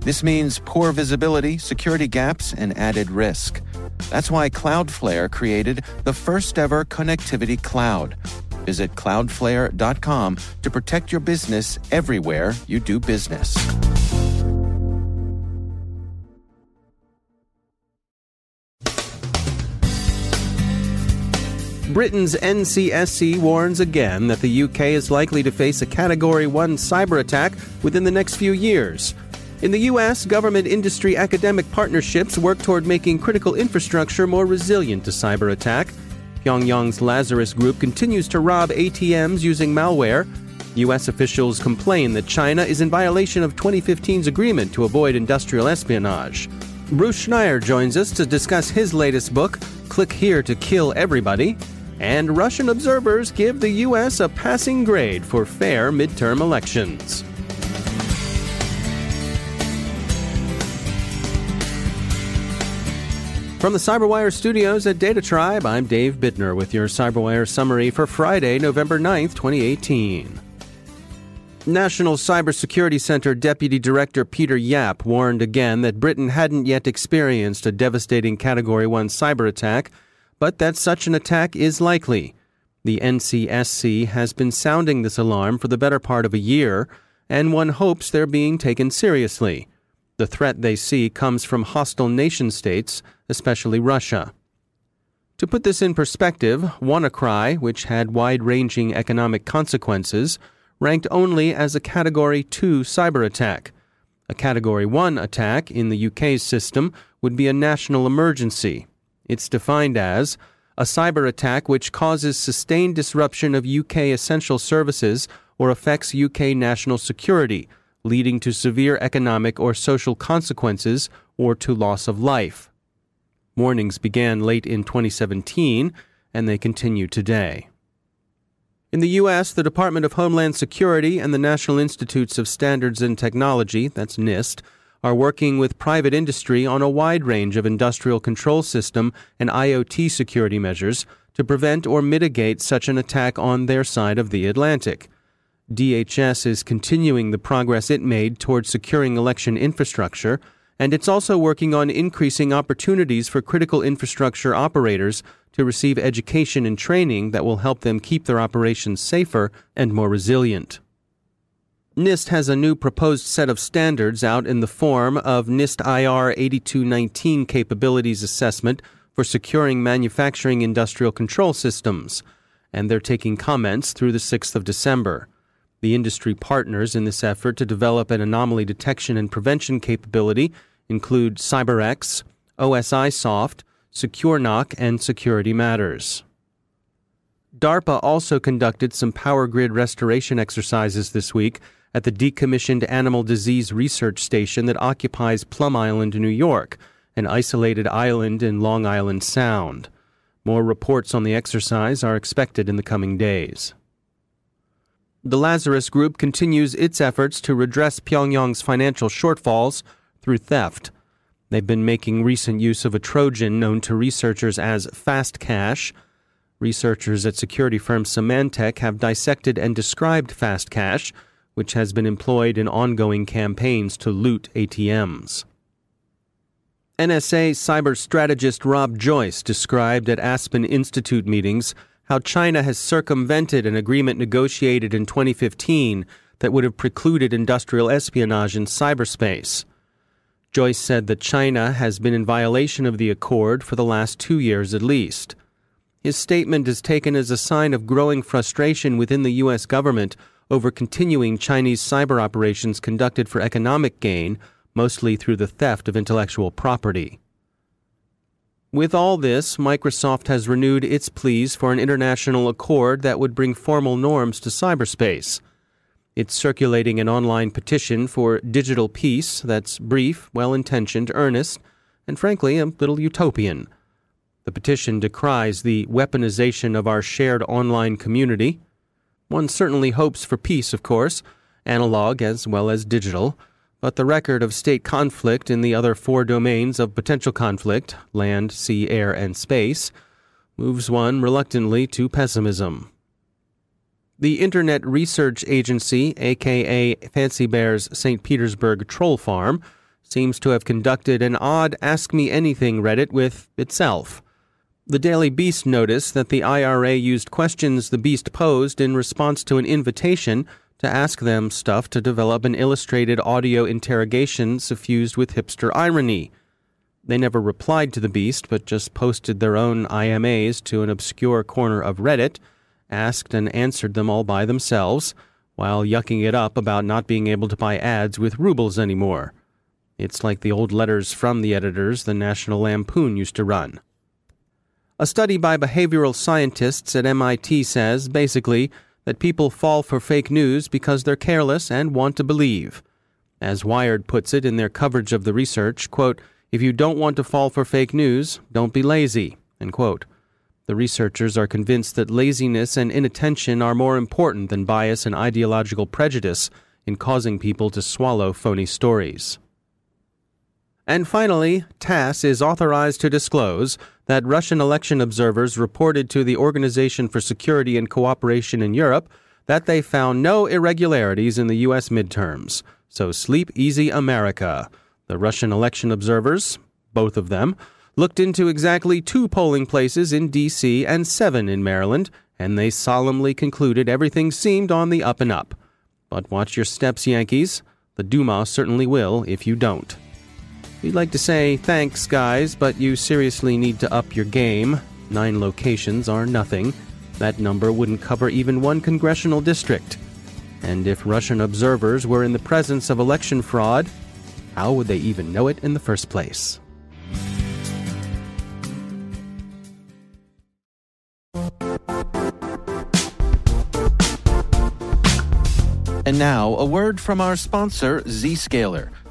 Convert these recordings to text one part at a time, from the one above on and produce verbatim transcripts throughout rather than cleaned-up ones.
This means poor visibility, security gaps, and added risk. That's why Cloudflare created the first-ever connectivity cloud. Visit cloudflare dot com to protect your business everywhere you do business. Britain's N C S C warns again that the U K is likely to face a Category one cyber attack within the next few years. In the U S, government-industry-academic partnerships work toward making critical infrastructure more resilient to cyber attack. Pyongyang's Lazarus Group continues to rob A T Ms using malware. U S officials complain that China is in violation of twenty fifteen's agreement to avoid industrial espionage. Bruce Schneier joins us to discuss his latest book, Click Here to Kill Everybody. And Russian observers give the U S a passing grade for fair midterm elections. From the CyberWire studios at Data Tribe, I'm Dave Bittner with your CyberWire summary for Friday, November ninth, twenty eighteen. National Cybersecurity Center Deputy Director Peter Yap warned again that Britain hadn't yet experienced a devastating Category one cyber attack, but that such an attack is likely. The N C S C has been sounding this alarm for the better part of a year, and one hopes they're being taken seriously. The threat they see comes from hostile nation-states, especially Russia. To put this in perspective, WannaCry, which had wide-ranging economic consequences, ranked only as a Category two cyber attack. A Category one attack in the U K's system would be a national emergency. It's defined as a cyber attack which causes sustained disruption of U K essential services or affects U K national security, leading to severe economic or social consequences or to loss of life. Warnings began late in twenty seventeen, and they continue today. In the U S, the Department of Homeland Security and the National Institutes of Standards and Technology, that's NIST, are working with private industry on a wide range of industrial control system and I O T security measures to prevent or mitigate such an attack on their side of the Atlantic. D H S is continuing the progress it made toward securing election infrastructure, and it's also working on increasing opportunities for critical infrastructure operators to receive education and training that will help them keep their operations safer and more resilient. NIST has a new proposed set of standards out in the form of NIST I R eighty-two nineteen Capabilities Assessment for Securing Manufacturing Industrial Control Systems, and they're taking comments through the sixth of December. The industry partners in this effort to develop an anomaly detection and prevention capability include CyberX, OSIsoft, SecureNoc, and Security Matters. DARPA also conducted some power grid restoration exercises this week at the decommissioned animal disease research station that occupies Plum Island, New York, an isolated island in Long Island Sound. More reports on the exercise are expected in the coming days. The Lazarus Group continues its efforts to redress Pyongyang's financial shortfalls through theft. They've been making recent use of a Trojan known to researchers as FastCash. Researchers at security firm Symantec have dissected and described FastCash, which has been employed in ongoing campaigns to loot A T Ms. N S A cyber strategist Rob Joyce described at Aspen Institute meetings how China has circumvented an agreement negotiated in twenty fifteen that would have precluded industrial espionage in cyberspace. Joyce said that China has been in violation of the accord for the last two years at least. His statement is taken as a sign of growing frustration within the U S government over continuing Chinese cyber operations conducted for economic gain, mostly through the theft of intellectual property. With all this, Microsoft has renewed its pleas for an international accord that would bring formal norms to cyberspace. It's circulating an online petition for digital peace that's brief, well-intentioned, earnest, and frankly, a little utopian. The petition decries the weaponization of our shared online community. One certainly hopes for peace, of course, analog as well as digital, but the record of state conflict in the other four domains of potential conflict, land, sea, air, and space, moves one reluctantly to pessimism. The Internet Research Agency, a k a. Fancy Bears' Saint Petersburg Troll Farm, seems to have conducted an odd Ask Me Anything Reddit with itself. The Daily Beast noticed that the I R A used questions the Beast posed in response to an invitation to ask them stuff to develop an illustrated audio interrogation suffused with hipster irony. They never replied to the Beast, but just posted their own I M As to an obscure corner of Reddit, asked and answered them all by themselves, while yucking it up about not being able to buy ads with rubles anymore. It's like the old letters from the editors the National Lampoon used to run. A study by behavioral scientists at M I T says, basically, that people fall for fake news because they're careless and want to believe. As Wired puts it in their coverage of the research, quote, "If you don't want to fall for fake news, don't be lazy," end quote. The researchers are convinced that laziness and inattention are more important than bias and ideological prejudice in causing people to swallow phony stories. And finally, TASS is authorized to disclose that Russian election observers reported to the Organization for Security and Cooperation in Europe that they found no irregularities in the U S midterms. So sleep easy, America. The Russian election observers, both of them, looked into exactly two polling places in D C and seven in Maryland, and they solemnly concluded everything seemed on the up and up. But watch your steps, Yankees. The Duma certainly will if you don't. We'd like to say thanks, guys, but you seriously need to up your game. Nine locations are nothing. That number wouldn't cover even one congressional district. And if Russian observers were in the presence of election fraud, how would they even know it in the first place? And now, a word from our sponsor, Zscaler,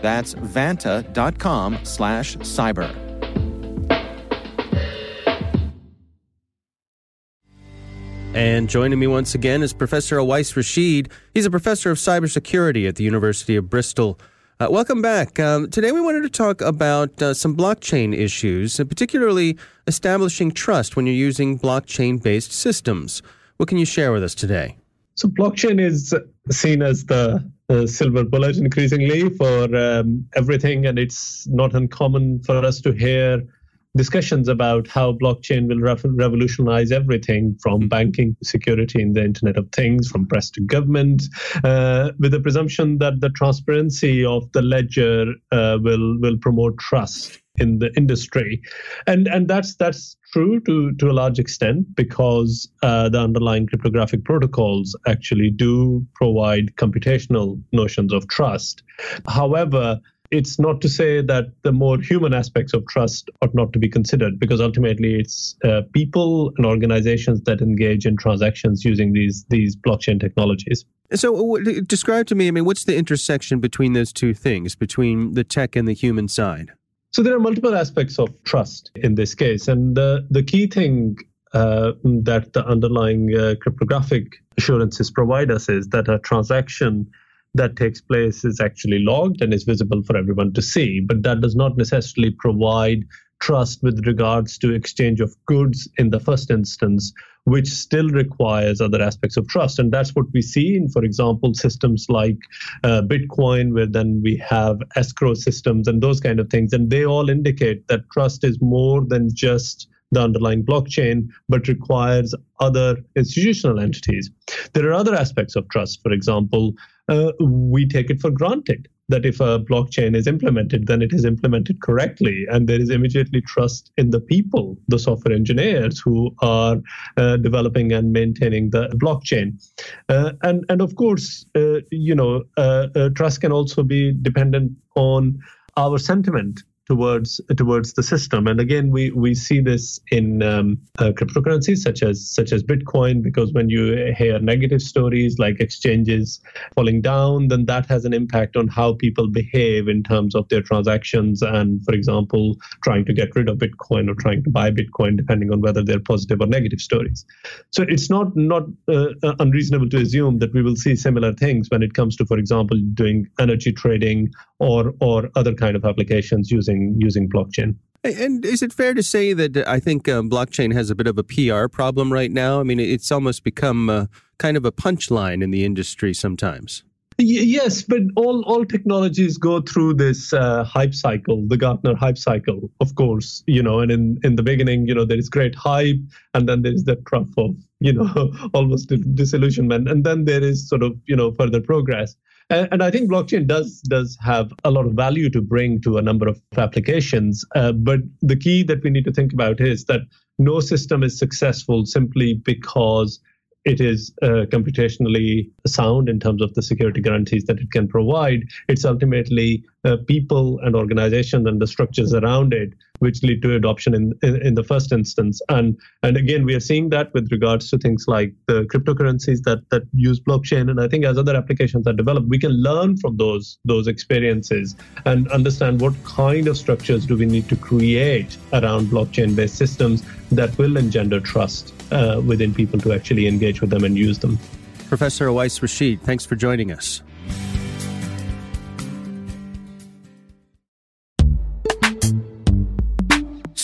That's vanta.com slash cyber. And joining me once again is Professor Awais Rashid. He's a professor of cybersecurity at the University of Bristol. Uh, welcome back. Um, today we wanted to talk about uh, some blockchain issues, and particularly establishing trust when you're using blockchain-based systems. What can you share with us today? So blockchain is seen as the, the silver bullet increasingly for um, everything, and it's not uncommon for us to hear discussions about how blockchain will re- revolutionize everything from banking to security in the Internet of Things, from press to government, uh, with the presumption that the transparency of the ledger uh, will will promote trust in the industry. And and that's that's true to, to a large extent because uh, the underlying cryptographic protocols actually do provide computational notions of trust. However, It's not to say that the more human aspects of trust ought not to be considered, because ultimately it's uh, people and organizations that engage in transactions using these these blockchain technologies. So uh, describe to me, I mean, what's the intersection between those two things, between the tech and the human side? So there are multiple aspects of trust in this case. And the, the key thing uh, that the underlying uh, cryptographic assurances provide us is that a transaction that takes place is actually logged and is visible for everyone to see. But that does not necessarily provide trust with regards to exchange of goods in the first instance, which still requires other aspects of trust. And that's what we see in, for example, systems like uh, Bitcoin, where then we have escrow systems and those kind of things. And they all indicate that trust is more than just the underlying blockchain, but requires other institutional entities. There are other aspects of trust. For example, uh, we take it for granted that if a blockchain is implemented, then it is implemented correctly. And there is immediately trust in the people, the software engineers who are uh, developing and maintaining the blockchain. Uh, and, and of course, uh, you know, uh, uh, trust can also be dependent on our sentiment towards towards the system. And again, we we see this in um, uh, cryptocurrencies such as such as Bitcoin, because when you hear negative stories like exchanges falling down, then that has an impact on how people behave in terms of their transactions and, for example, trying to get rid of Bitcoin or trying to buy Bitcoin, depending on whether they're positive or negative stories. So it's not, not uh, unreasonable to assume that we will see similar things when it comes to, for example, doing energy trading or or other kind of applications using using blockchain. And is it fair to say that I think uh, blockchain has a bit of a P R problem right now? I mean, it's almost become a, kind of a punchline in the industry sometimes. Yes, but all, all technologies go through this uh, hype cycle, the Gartner hype cycle, of course, you know, and in, in the beginning, you know, there is great hype, and then there is that trough of, you know, almost disillusionment, and then there is sort of, you know, further progress. And I think blockchain does does have a lot of value to bring to a number of applications. Uh, but the key that we need to think about is that no system is successful simply because it is uh, computationally sound in terms of the security guarantees that it can provide. It's ultimately uh, people and organizations and the structures around it which lead to adoption in, in, in the first instance. And and again, we are seeing that with regards to things like the cryptocurrencies that that use blockchain. And I think as other applications are developed, we can learn from those, those experiences and understand what kind of structures do we need to create around blockchain-based systems that will engender trust uh, within people to actually engage with them and use them. Professor Awais Rashid, thanks for joining us.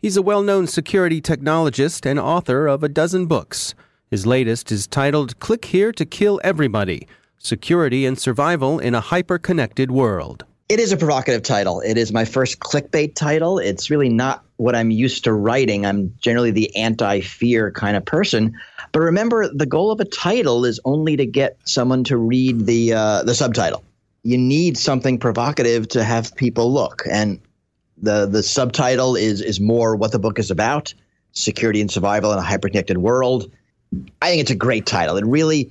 He's a well-known security technologist and author of a dozen books. His latest is titled Click Here to Kill Everybody, Security and Survival in a Hyper-Connected World. It is a provocative title. It is my first clickbait title. It's really not what I'm used to writing. I'm generally the anti-fear kind of person. But remember, the goal of a title is only to get someone to read the uh, the subtitle. You need something provocative to have people look. And The the subtitle is is more what the book is about, security and survival in a hyper-connected world. I think it's a great title. It really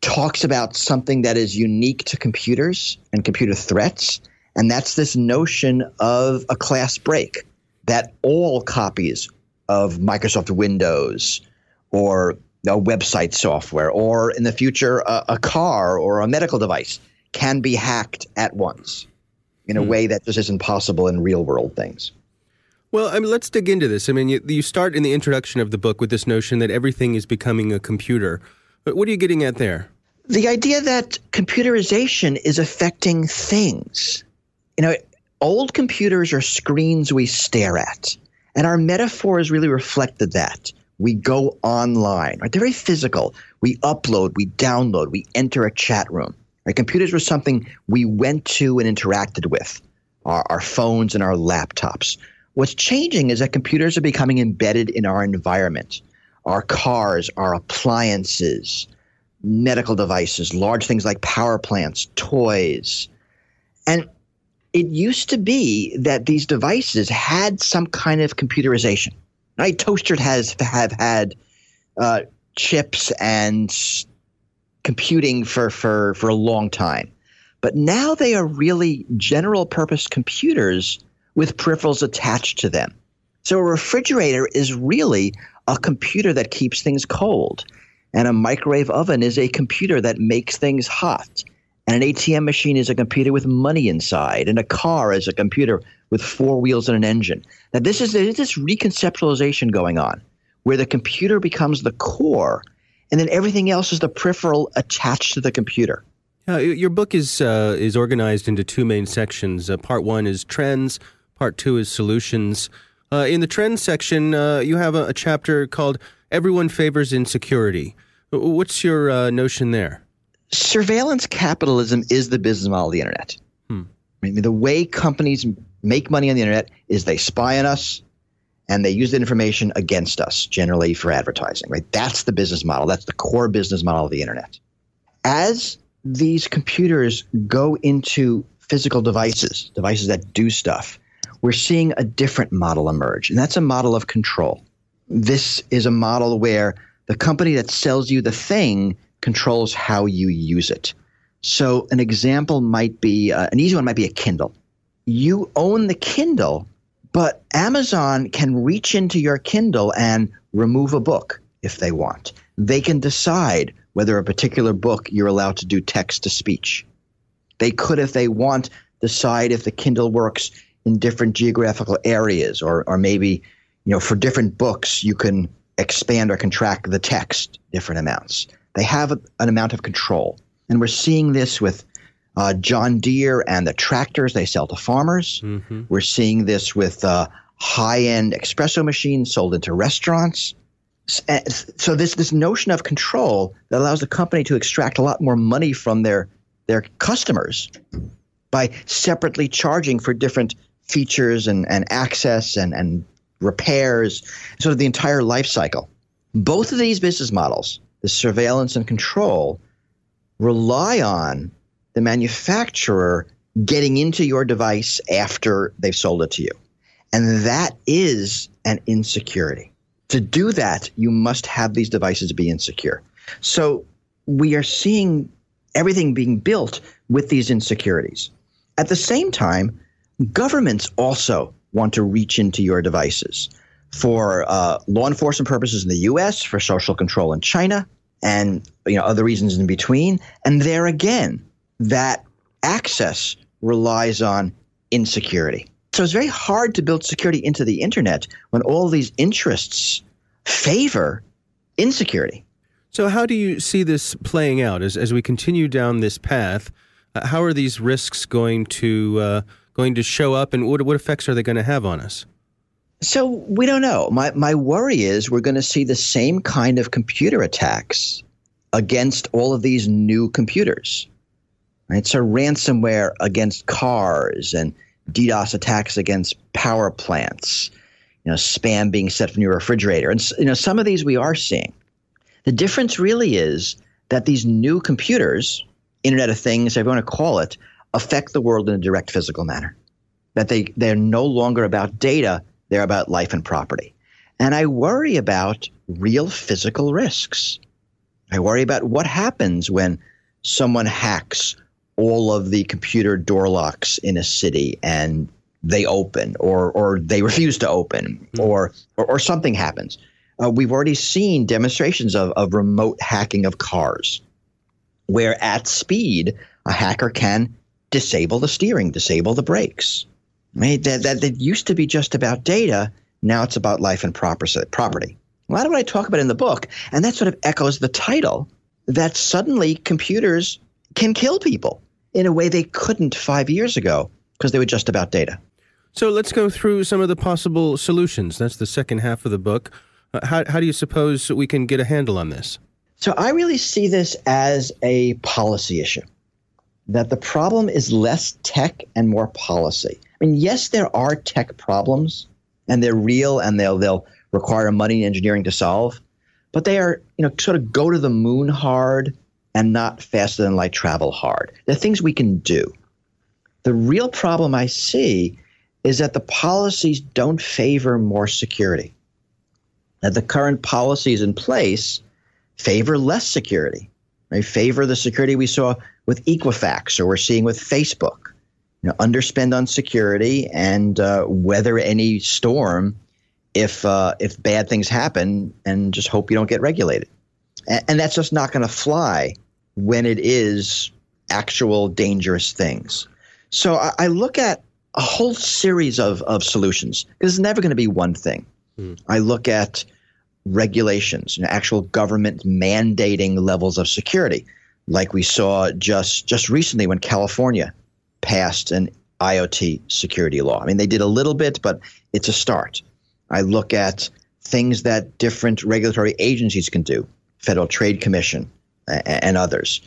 talks about something that is unique to computers and computer threats, and that's this notion of a class break. that all copies of Microsoft Windows or a website software or in the future a, a car or a medical device can be hacked at once in a mm. way that just isn't possible in real world things. Well, I mean, let's dig into this. I mean, you, you start in the introduction of the book with this notion that everything is becoming a computer. But what are you getting at there? The idea that computerization is affecting things. You know, old computers are screens we stare at, and our metaphors really reflected that. We go online, right? They're very physical. We upload, we download, we enter a chat room. Right? Computers were something we went to and interacted with, our, our phones and our laptops. What's changing is that computers are becoming embedded in our environment, our cars, our appliances, medical devices, large things like power plants, toys. And it used to be that these devices had some kind of computerization. My toaster has have had uh, chips and computing for, for, for a long time. But now they are really general purpose computers with peripherals attached to them. So a refrigerator is really a computer that keeps things cold, and a microwave oven is a computer that makes things hot, and an A T M machine is a computer with money inside, and a car is a computer with four wheels and an engine. Now this is there's this reconceptualization going on where the computer becomes the core and then everything else is the peripheral attached to the computer. Uh, your book is uh, is organized into two main sections. Uh, part one is trends. Part two is solutions. Uh, in the trends section, uh, you have a, a chapter called Everyone Favors Insecurity. What's your uh, notion there? Surveillance capitalism is the business model of the Internet. Hmm. I mean, the way companies make money on the Internet is they spy on us and they use the information against us, generally for advertising. Right? That's the business model. That's the core business model of the Internet. As these computers go into physical devices, devices that do stuff, we're seeing a different model emerge, and that's a model of control. This is a model where the company that sells you the thing controls how you use it. So an example might be uh, – an easy one might be a Kindle. You own the Kindle, but Amazon can reach into your Kindle and remove a book if they want. They can decide whether a particular book you're allowed to do text-to-speech. They could, if they want, decide if the Kindle works in different geographical areas, or or maybe, you know, for different books, you can expand or contract the text different amounts. They have a, an amount of control. And we're seeing this with uh, John Deere and the tractors they sell to farmers. Mm-hmm. We're seeing this with uh, high-end espresso machines sold into restaurants. So this this notion of control that allows the company to extract a lot more money from their their customers by separately charging for different features and, and access and, and repairs, sort of the entire life cycle. Both of these business models, the surveillance and control, rely on the manufacturer getting into your device after they've sold it to you. And that is an insecurity. To do that, you must have these devices be insecure. So we are seeing everything being built with these insecurities. At the same time, governments also want to reach into your devices for uh, law enforcement purposes in the U S, for social control in China, and you know other reasons in between. And there again, that access relies on insecurity. So it's very hard to build security into the Internet when all these interests favor insecurity. So how do you see this playing out as as we continue down this path? Uh, how are these risks going to uh, going to show up, and what what effects are they going to have on us? So we don't know. My my worry is we're going to see the same kind of computer attacks against all of these new computers. Right? So ransomware against cars and DDoS attacks against power plants, you know, spam being sent from your refrigerator. And, you know, some of these we are seeing. The difference really is that these new computers, Internet of Things, if you want to call it, affect the world in a direct physical manner. That they, they're no longer about data, they're about life and property. And I worry about real physical risks. I worry about what happens when someone hacks all of the computer door locks in a city and they open or or they refuse to open or or, or something happens. Uh, we've already seen demonstrations of, of remote hacking of cars where at speed a hacker can disable the steering, disable the brakes. I mean, that, that, that used to be just about data. Now it's about life and property. Well, that's what I talk about in the book, and that sort of echoes the title, that suddenly computers can kill people in a way they couldn't five years ago because they were just about data. So let's go through some of the possible solutions. That's the second half of the book. Uh, how, how do you suppose we can get a handle on this? So I really see this as a policy issue, that the problem is less tech and more policy. I mean, yes, there are tech problems, and they're real, and they'll they'll require money and engineering to solve, but they are, you know, sort of go to the moon hard and not faster than light travel hard. They're things we can do. The real problem I see is that the policies don't favor more security, that the current policies in place favor less security. They favor the security we saw with Equifax or we're seeing with Facebook, you know, underspend on security and uh, weather any storm if uh, if bad things happen and just hope you don't get regulated. And, and that's just not going to fly when it is actual dangerous things. So I, I look at a whole series of, of solutions. There's never going to be one thing. Mm. I look at regulations, you know, actual government mandating levels of security, like we saw just just recently when California passed an I O T security law. I mean, they did a little bit, but it's a start. I look at things that different regulatory agencies can do, Federal Trade Commission and others.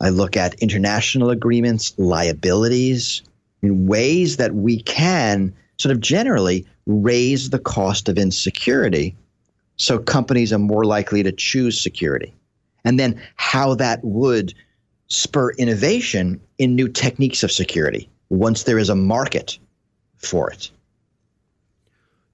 I look at international agreements, liabilities, in ways that we can sort of generally raise the cost of insecurity so companies are more likely to choose security. And then how that would spur innovation in new techniques of security once there is a market for it.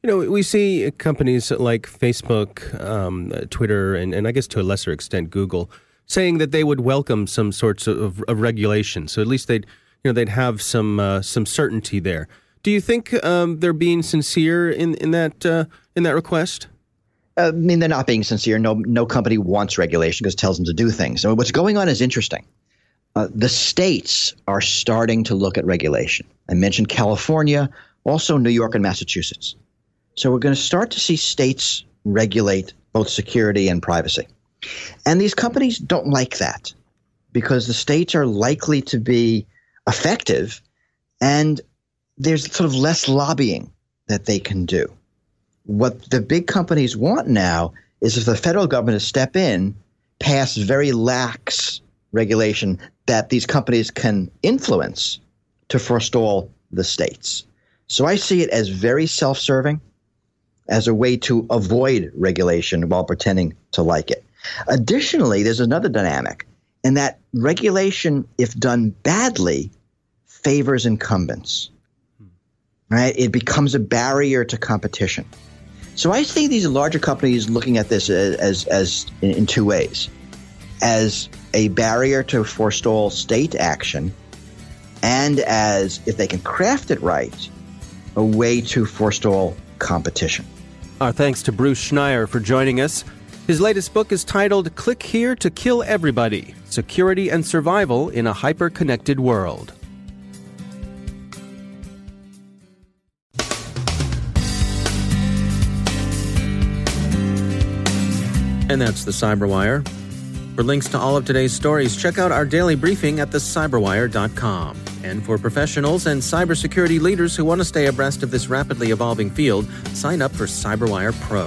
You know, we see companies like Facebook, um, Twitter, and, and I guess to a lesser extent Google, saying that they would welcome some sorts of, of regulation. So at least they'd, you know, they'd have some uh, some certainty there. Do you think um, they're being sincere in in that uh, in that request? I mean, they're not being sincere. No, no company wants regulation because it tells them to do things. So what's going on is interesting. Uh, the states are starting to look at regulation. I mentioned California, also New York and Massachusetts. So we're going to start to see states regulate both security and privacy. And these companies don't like that because the states are likely to be effective and there's sort of less lobbying that they can do. What the big companies want now is if the federal government to step in, pass very lax regulation that these companies can influence to forestall the states. So I see it as very self-serving, as a way to avoid regulation while pretending to like it. Additionally, there's another dynamic, and that regulation, if done badly, favors incumbents. Right? It becomes a barrier to competition. So I see these larger companies looking at this as, as, as in, in two ways, as a barrier to forestall state action and as, if they can craft it right, a way to forestall competition. Our thanks to Bruce Schneier for joining us. His latest book is titled Click Here to Kill Everybody, Security and Survival in a Hyper-Connected World. And that's the CyberWire. For links to all of today's stories, check out our daily briefing at the cyberwire dot com. And for professionals and cybersecurity leaders who want to stay abreast of this rapidly evolving field, sign up for CyberWire Pro.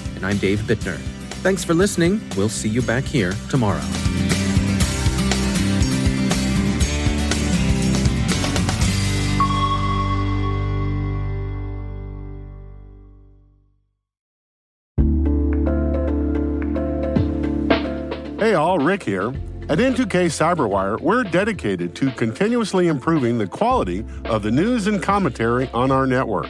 and I'm Dave Bittner. Thanks for listening. We'll see you back here tomorrow. Hey all, Rick here. At N two K CyberWire, we're dedicated to continuously improving the quality of the news and commentary on our network.